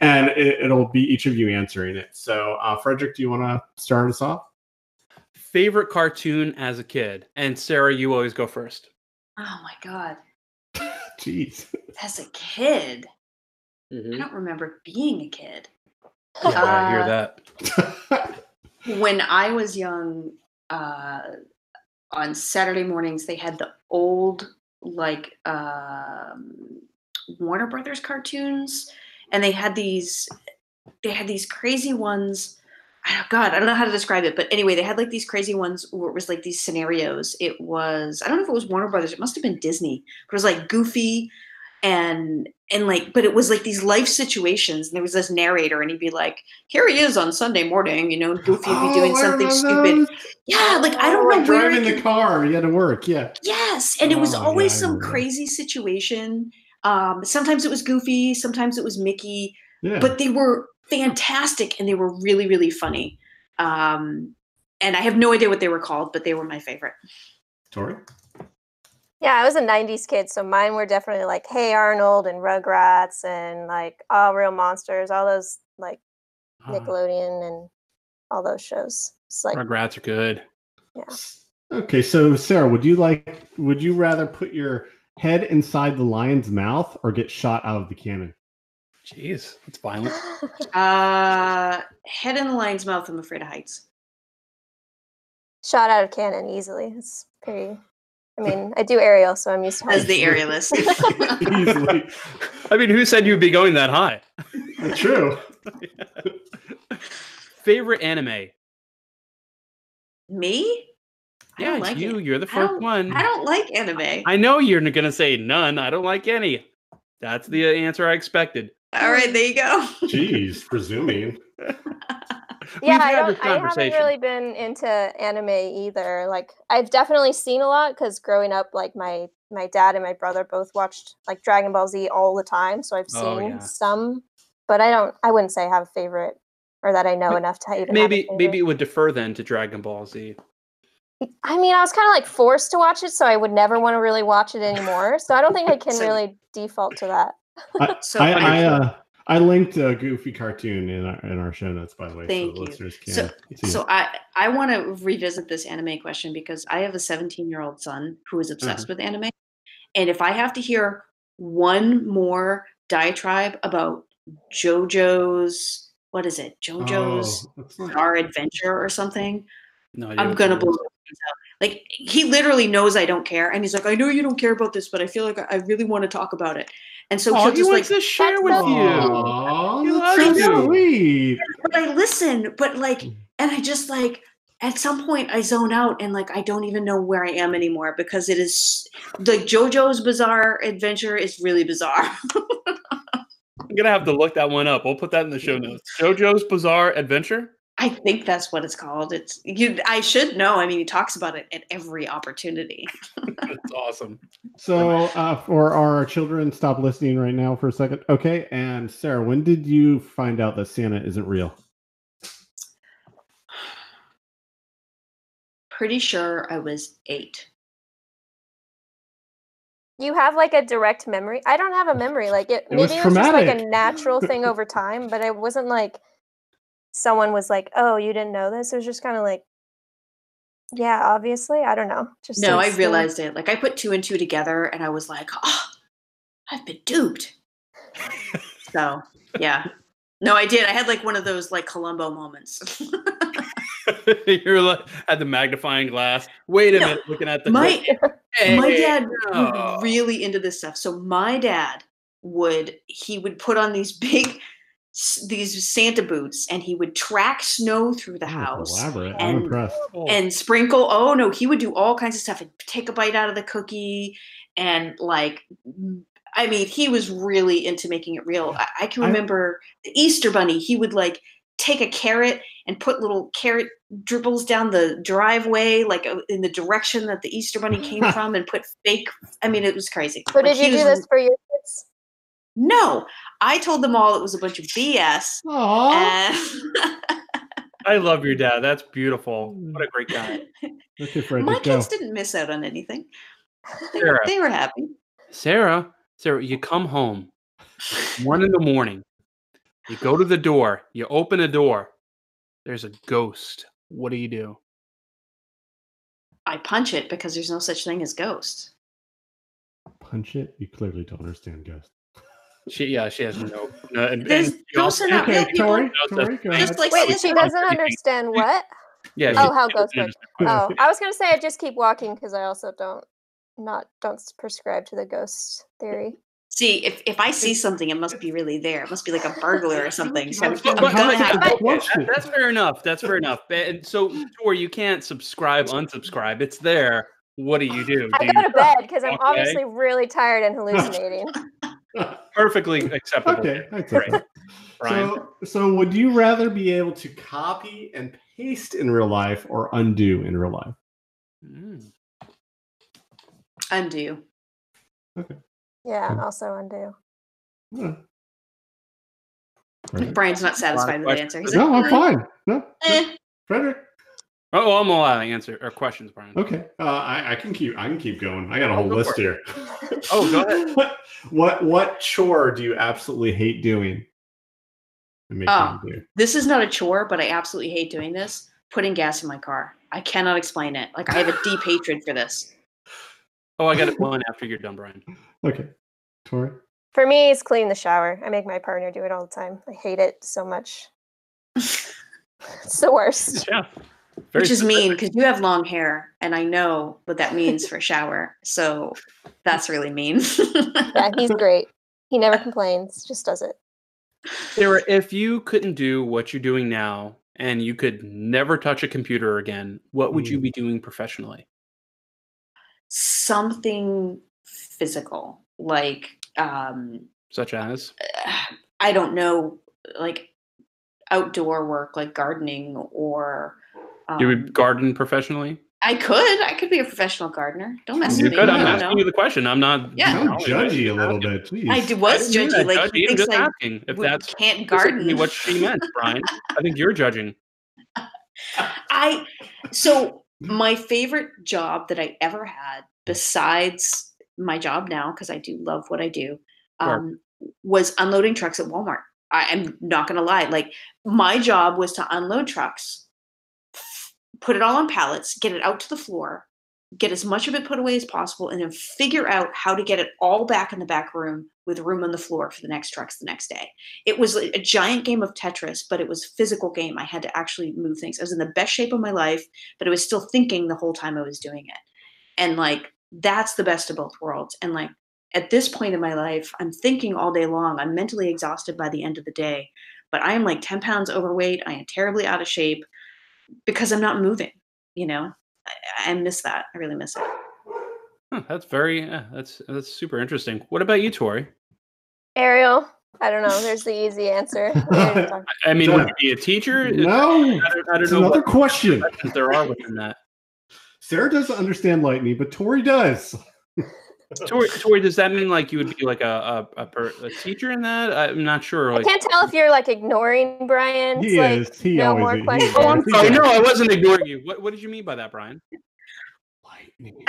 And it'll be each of you answering it. So, Frederick, do you want to start us off? Favorite cartoon as a kid? And Sarah, you always go first. Oh, my God. Jeez. As a kid? Mm-hmm. I don't remember being a kid. Yeah, I hear that. When I was young, on Saturday mornings, they had the old, like, Warner Brothers cartoons, and they had these crazy ones. Oh, God, I don't know how to describe it, but anyway, they had like these crazy ones where it was like these scenarios. It was, I don't know if it was Warner Brothers, it must have been Disney, but it was like Goofy and like, but it was like these life situations, and there was this narrator, and he'd be like, here he is on Sunday morning, you know, Goofy would be doing something stupid. Yeah, like, I don't know where. Driving the car, you had to work, yeah. Yes, and it was always some crazy situation. Sometimes it was Goofy, sometimes it was Mickey, but they were fantastic, and they were really, really funny. And I have no idea what they were called, but they were my favorite. Tori? Yeah, I was a 90s kid, so mine were definitely like Hey Arnold and Rugrats and like Real Monsters, all those like Nickelodeon and all those shows. It's like Rugrats are good. Yeah. Okay, so Sarah, would you rather put your head inside the lion's mouth or get shot out of the cannon? Jeez, that's violent. Head in the lion's mouth. I'm afraid of heights. Shot out of cannon easily. It's pretty. I mean, I do aerial, so I'm used to heights. As the aerialist. Easily. I mean, who said you'd be going that high? True. Yeah. Favorite anime? Me? Yeah, it's you. You're the first one. I don't like anime. I know you're going to say none. I don't like any. That's the answer I expected. All right, there you go. Jeez, presuming. Yeah, I haven't really been into anime either. Like, I've definitely seen a lot because growing up, like my dad and my brother both watched like Dragon Ball Z all the time, so I've seen some. But I wouldn't say I have a favorite, or that I know enough to even. Maybe it would defer then to Dragon Ball Z. I mean, I was kind of like forced to watch it, so I would never want to really watch it anymore. So I don't think I can really default to that. I linked a Goofy cartoon in our show notes, by the way. Thank you. Listeners can so I want to revisit this anime question because I have a 17-year-old son who is obsessed with anime. And if I have to hear one more diatribe about JoJo's, what is it? JoJo's Bizarre Adventure or something. No, I'm going to blow his out. Like, he literally knows I don't care. And he's like, I know you don't care about this, but I feel like I really want to talk about it. And so he'll just like, to share with you. That's so sweet. But I listen, but like, and I just like, at some point I zone out and like, I don't even know where I am anymore because it is the JoJo's Bizarre Adventure is really bizarre. I'm going to have to look that one up. We'll put that in the show notes. JoJo's Bizarre Adventure. I think that's what it's called. I should know. I mean, he talks about it at every opportunity. That's awesome. So for our children, stop listening right now for a second. Okay. And Sarah, when did you find out that Santa isn't real? Pretty sure I was 8. You have like a direct memory. I don't have a memory. Like it was just like a natural thing over time, but it wasn't like someone was like, "Oh, you didn't know this." It was just kind of like, "Yeah, obviously." I don't know. Just no, I realized it. Like I put 2 and 2 together, and I was like, "Oh, I've been duped." So yeah, no, I did. I had like one of those like Columbo moments. You're like at the magnifying glass. Wait a minute, looking at the my dad was really into this stuff. So my dad would put on these big. These Santa boots, and he would track snow through the house. Elaborate. I'm impressed. And sprinkle. Oh no, he would do all kinds of stuff and take a bite out of the cookie, and like, I mean, he was really into making it real. I can remember the Easter Bunny. He would like take a carrot and put little carrot dribbles down the driveway, like in the direction that the Easter Bunny came from, and put fake. I mean, it was crazy. So like, did you do this for your kids? No, I told them all it was a bunch of BS. I love your dad. That's beautiful. What a great guy. My kids didn't miss out on anything. They were happy. Sarah, you come home 1 a.m. You go to the door. You open a door. There's a ghost. What do you do? I punch it because there's no such thing as ghosts. Punch it? You clearly don't understand ghosts. She has no. And ghosts are not real people. Tori, just like wait, she doesn't understand what? Yeah. How ghosts work. Oh, I was gonna say I just keep walking because I also don't prescribe to the ghost theory. See, if I see something, it must be really there. It must be like a burglar or something. So that's fair enough. That's fair enough. And so, Tori, you can't subscribe, unsubscribe. It's there. What do you do? I go to bed because I'm obviously really tired and hallucinating. Perfectly acceptable. Okay, that's right. So would you rather be able to copy and paste in real life or undo in real life? Undo. Okay. Yeah, also undo. Yeah. Right. Brian's not satisfied with the answer. He's like, I'm fine. No. Frederick. Oh, I'm allowing answer or questions, Brian. Okay, I can keep going. I got a whole list here. Oh, go ahead. What chore do you absolutely hate doing? and make it easier? This is not a chore, but I absolutely hate doing this. Putting gas in my car. I cannot explain it. Like, I have a deep hatred for this. Oh, I got it one after you're done, Brian. Okay. Tori? For me, it's cleaning the shower. I make my partner do it all the time. I hate it so much. It's the worst. Yeah. Which is mean, because you have long hair, and I know what that means for shower. So that's really mean. Yeah, he's great. He never complains, just does it. Sarah, if you couldn't do what you're doing now, and you could never touch a computer again, what would you be doing professionally? Something physical, like... such as? I don't know, like outdoor work, like gardening or... you would garden professionally? I could be a professional gardener. Don't mess with me. I'm asking you the question. I'm not. Yeah. I'm judgy a little bit. Please. I was judgy. Like, he thinks like if that's can't garden. What she meant, Brian. I think you're judging. So my favorite job that I ever had, besides my job now, because I do love what I do, was unloading trucks at Walmart. I'm not going to lie. Like, my job was to unload trucks, put it all on pallets, get it out to the floor, get as much of it put away as possible, and then figure out how to get it all back in the back room with room on the floor for the next trucks the next day. It was a giant game of Tetris, but it was a physical game. I had to actually move things. I was in the best shape of my life, but I was still thinking the whole time I was doing it. And like, that's the best of both worlds. And like, at this point in my life, I'm thinking all day long. I'm mentally exhausted by the end of the day, but I am like 10 pounds overweight. I am terribly out of shape, because I'm not moving, you know. I miss that. I really miss it. Huh, that's very, that's super interesting. What about you, Tori? Ariel, I don't know. There's the easy answer. I mean, would you be a teacher? No, I don't know another what question there are within that. Sarah doesn't understand lightning, but Tori does. Tori, does that mean like you would be like a teacher in that? I'm not sure. Like, I can't tell if you're like ignoring Brian. He is. Like, he no more is. Questions. Oh, I'm sorry. No, I wasn't ignoring you. What did you mean by that, Brian? Lightning.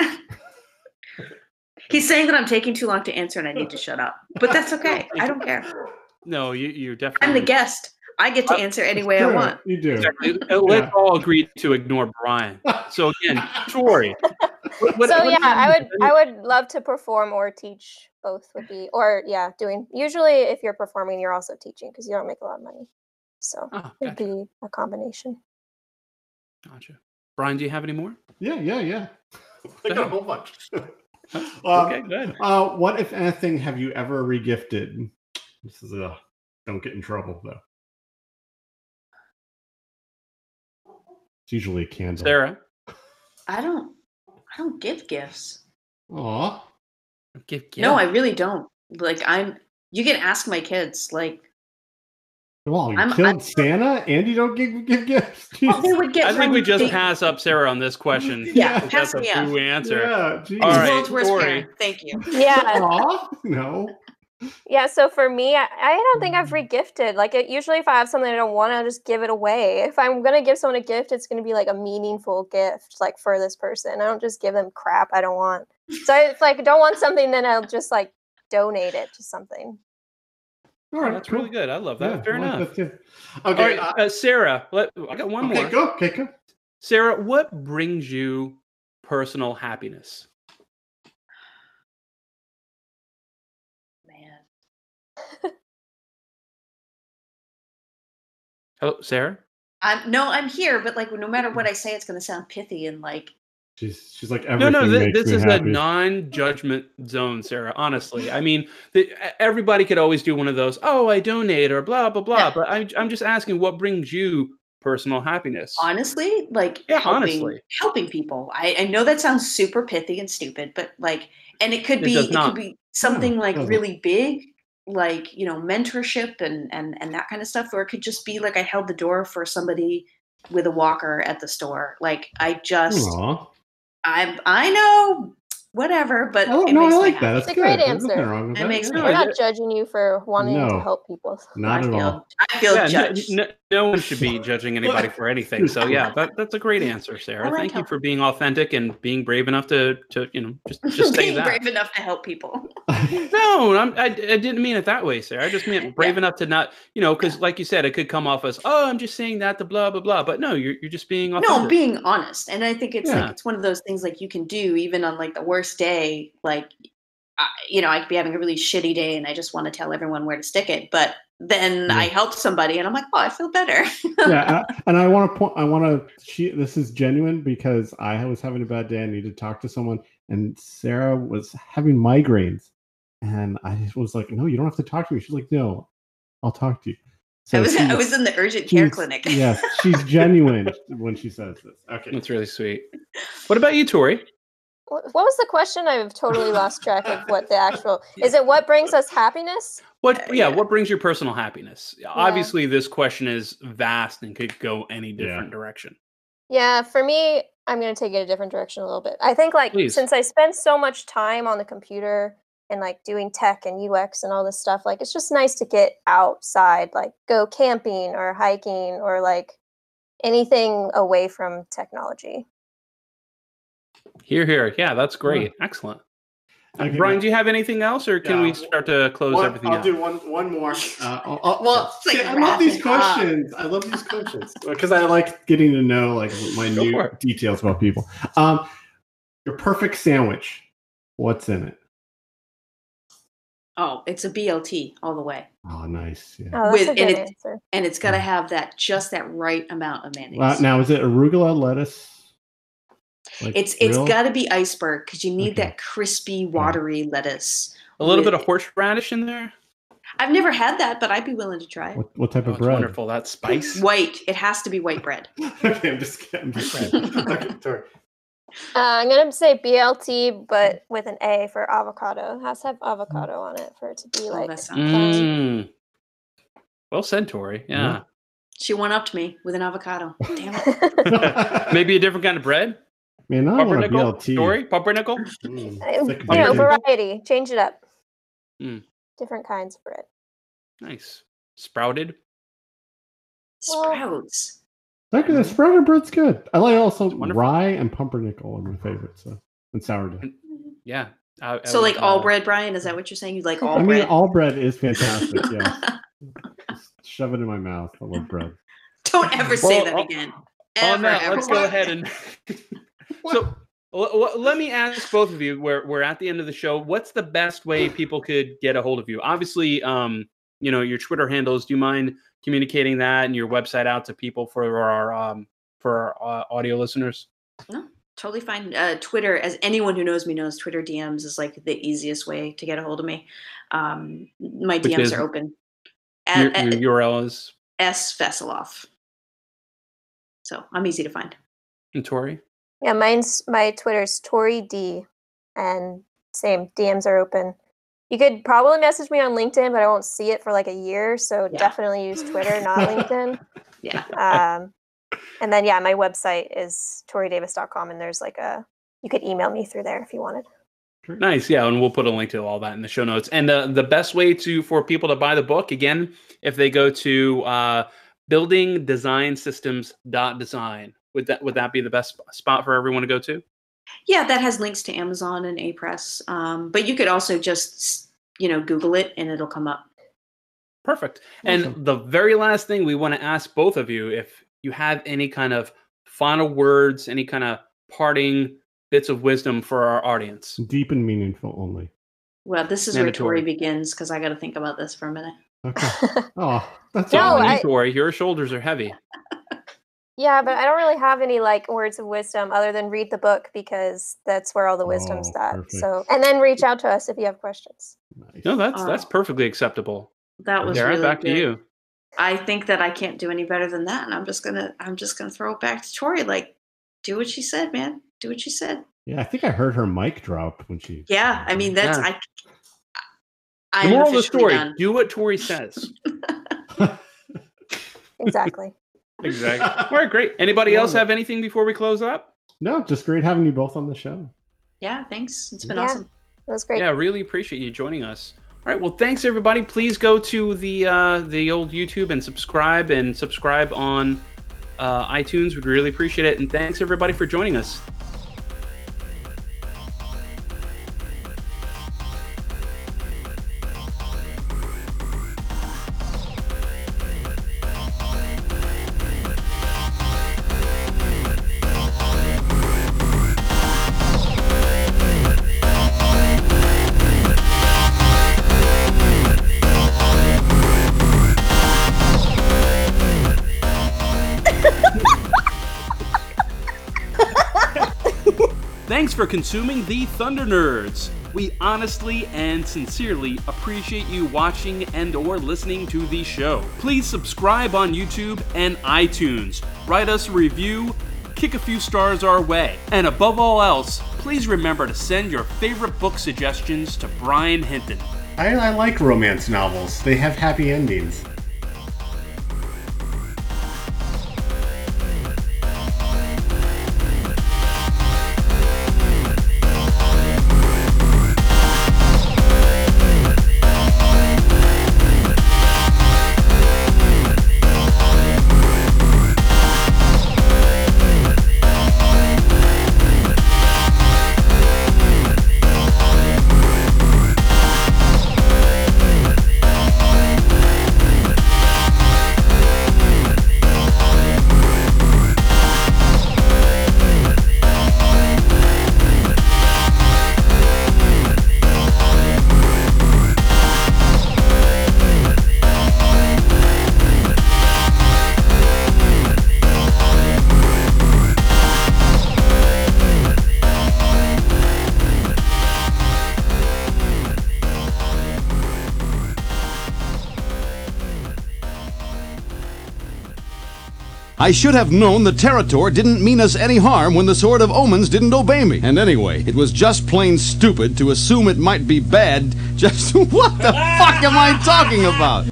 He's saying that I'm taking too long to answer and I need to shut up. But that's okay. I don't care. No, you're definitely. I'm the guest. I get to answer any way I want. You do. Exactly. Let's all agree to ignore Brian. So again, Tori. I would love to perform or teach. Both would be, or yeah, doing. Usually, if you're performing, you're also teaching because you don't make a lot of money. So it'd be a combination. Gotcha. Brian, do you have any more? Yeah. I got a whole bunch. Okay, good. What, if anything, have you ever regifted? This is a don't get in trouble though. It's usually a candle. Sarah, I don't give gifts. Aw. No, I really don't. Like, you can ask my kids, like. Well, you killed Santa and you don't give gifts? Well, they would get, I think we just pass up Sarah on this question. Yeah, pass me up. That's a true answer. Yeah, all right, Tori. Thank you. Yeah. Aw, no. Yeah, so for me, I don't think I've regifted. Like, usually if I have something I don't want, I'll just give it away. If I'm going to give someone a gift, it's going to be like a meaningful gift, like for this person. I don't just give them crap I don't want. So it's like, don't want something, then I'll just like donate it to something. All right, that's cool. Really good. I love that. Yeah, fair enough. That okay, right, Sarah, I got one more. Go. Sarah, what brings you personal happiness? Hello, Sarah? I'm here, but like no matter what I say, it's going to sound pithy and like. She's like, everything this is happy. A non-judgment zone, Sarah, honestly. I mean, everybody could always do one of those, oh, I donate or blah, blah, blah. Yeah. But I'm just asking, what brings you personal happiness? Honestly, like helping people. I know that sounds super pithy and stupid, but like, and it could be something like really big. Like, you know, mentorship and that kind of stuff, or it could just be like I held the door for somebody with a walker at the store. Like I know, whatever, but I like that. That's a great answer. It makes me. We're not judging you for wanting to help people. Not at all. I feel judged. No one should be judging anybody for anything. So yeah, that's a great answer, Sarah. Right, Thank you for being authentic and being brave enough to you know, just say that. Being brave enough to help people. No, I didn't mean it that way, Sarah. I just meant brave enough to not, you know, because like you said, it could come off as, oh, I'm just saying that, the blah, blah, blah. But no, you're just being authentic. No, I'm being honest. And I think it's like, it's one of those things like you can do even on like the worst day. Like, you know, I could be having a really shitty day and I just want to tell everyone where to stick it. But then I helped somebody and I'm like, oh, I feel better. Yeah. And I want to point, this is genuine because I was having a bad day. I needed to talk to someone and Sarah was having migraines. And I was like, no, you don't have to talk to me. She's like, no, I'll talk to you. So I was in the urgent care clinic. Yes. She's genuine when she says this. Okay. That's really sweet. What about you, Tori? What was the question? I've totally lost track of what the actual is. It what brings us happiness? What brings your personal happiness? Yeah. Obviously, this question is vast and could go any different direction. Yeah, for me, I'm going to take it a different direction a little bit. I think, like, since I spend so much time on the computer and like doing tech and UX and all this stuff, like it's just nice to get outside, like go camping or hiking or like anything away from technology. Hear, hear. Yeah, that's great. Excellent. Okay. Brian, do you have anything else, or can we start to close everything out? I'll do one more. I love these questions. I love these questions because I like getting to know like my new details about people. Your perfect sandwich. What's in it? Oh, it's a BLT all the way. Oh, nice. Yeah. Oh, it's got to have that right amount of mayonnaise. Now, is it arugula, lettuce? Like it's got to be iceberg because you need that crispy, watery lettuce. A little bit of horseradish in there. I've never had that, but I'd be willing to try it. What type of bread? Wonderful, that spice. White. It has to be white bread. Okay, I'm just kidding. Okay, I'm gonna say BLT, but with an A for avocado. It has to have avocado on it for it to be like. Well said, Tori. Yeah. She one-upped me with an avocado. Damn it. Maybe a different kind of bread. Man, I want a BLT. Story? Pumpernickel? Variety. Change it up. Different kinds of bread. Nice. Sprouted? Sprouts. Okay, the sprouted bread's good. I like also rye and pumpernickel are my favorites. So. And sourdough. Yeah. So like all bread, Brian? Is that what you're saying? You like all bread? I mean, all bread is fantastic, yeah. Just shove it in my mouth. I love bread. Don't ever say that again. Let's go ahead and... So let me ask both of you, we're at the end of the show, what's the best way people could get a hold of you? Obviously, you know, your Twitter handles, do you mind communicating that and your website out to people for our audio listeners? No, totally fine. Twitter, as anyone who knows me knows, Twitter DMs is like the easiest way to get a hold of me. My DMs are open. Your URL is? S. Vesselov. So I'm easy to find. And Tori? Yeah, my Twitter's Tori D, and same, DMs are open. You could probably message me on LinkedIn, but I won't see it for like a year, so definitely use Twitter, not LinkedIn. Yeah. And then, my website is toridavis.com, and there's like you could email me through there if you wanted. Nice, yeah, and we'll put a link to all that in the show notes. And the best way for people to buy the book, again, if they go to buildingdesignsystems.design. Would that be the best spot for everyone to go to? Yeah, that has links to Amazon and Apress. But you could also just, Google it and it'll come up. Perfect. Awesome. And the very last thing we want to ask both of you, if you have any kind of final words, any kind of parting bits of wisdom for our audience. Deep and meaningful only. Well, this is mandatory. Where Tori begins because I got to think about this for a minute. Okay. Oh, that's all I need, Tori. Your shoulders are heavy. Yeah, but I don't really have any like words of wisdom other than read the book because that's where all the wisdom's at. So, and then reach out to us if you have questions. Nice. No, that's perfectly acceptable. That was Darren, really back good. To you. I think that I can't do any better than that, and I'm just gonna throw it back to Tori. Like, do what she said, man. Do what she said. Yeah, I think I heard her mic drop when she. Yeah, I mean that's yeah. I. The moral of the story: do what Tori says. Exactly. Exactly. All right, great. Anybody else have anything before we close up? No, just great having you both on the show. Yeah, thanks. It's been awesome. It was great. Yeah, really appreciate you joining us. All right. Well, thanks everybody. Please go to the old YouTube and subscribe on iTunes. We'd really appreciate it. And thanks everybody for joining us. Thanks for consuming the Thunder Nerds. We honestly and sincerely appreciate you watching and or listening to the show. Please subscribe on YouTube and iTunes. Write us a review, kick a few stars our way. And above all else, please remember to send your favorite book suggestions to Brian Hinton. I like romance novels. They have happy endings. I should have known the Territor didn't mean us any harm when the Sword of Omens didn't obey me. And anyway, it was just plain stupid to assume it might be bad just... What the fuck am I talking about?